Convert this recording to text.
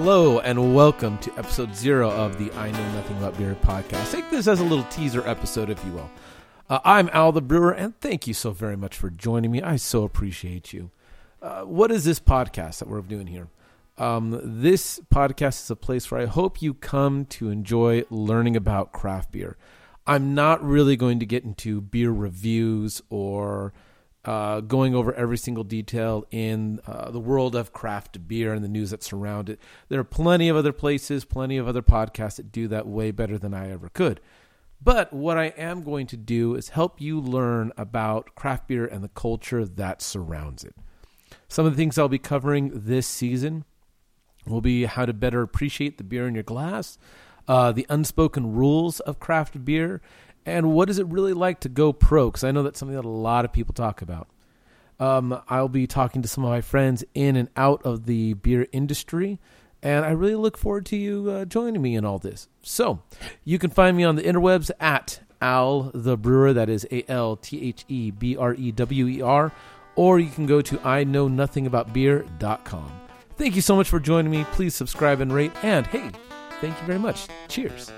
Hello and welcome to episode 0 of the I Know Nothing About Beer podcast. Take this as a little teaser episode, if you will. I'm Al the Brewer, and thank you so very much for joining me. I so appreciate you. What is this podcast that we're doing here? This podcast is a place where I hope you come to enjoy learning about craft beer. I'm not really going to get into beer reviews or going over every single detail in the world of craft beer and the news that surround it. There are plenty of other places, plenty of other podcasts that do that way better than I ever could. But what I am going to do is help you learn about craft beer and the culture that surrounds it. Some of the things I'll be covering this season will be how to better appreciate the beer in your glass, the unspoken rules of craft beer, and what is it really like to go pro? Because I know that's something that a lot of people talk about. I'll be talking to some of my friends in and out of the beer industry, and I really look forward to you joining me in all this. So you can find me on the interwebs at Al the Brewer. That is ALTHEBREWER. Or you can go to IKnowNothingAboutBeer.com. Thank you so much for joining me. Please subscribe and rate. And hey, thank you very much. Cheers.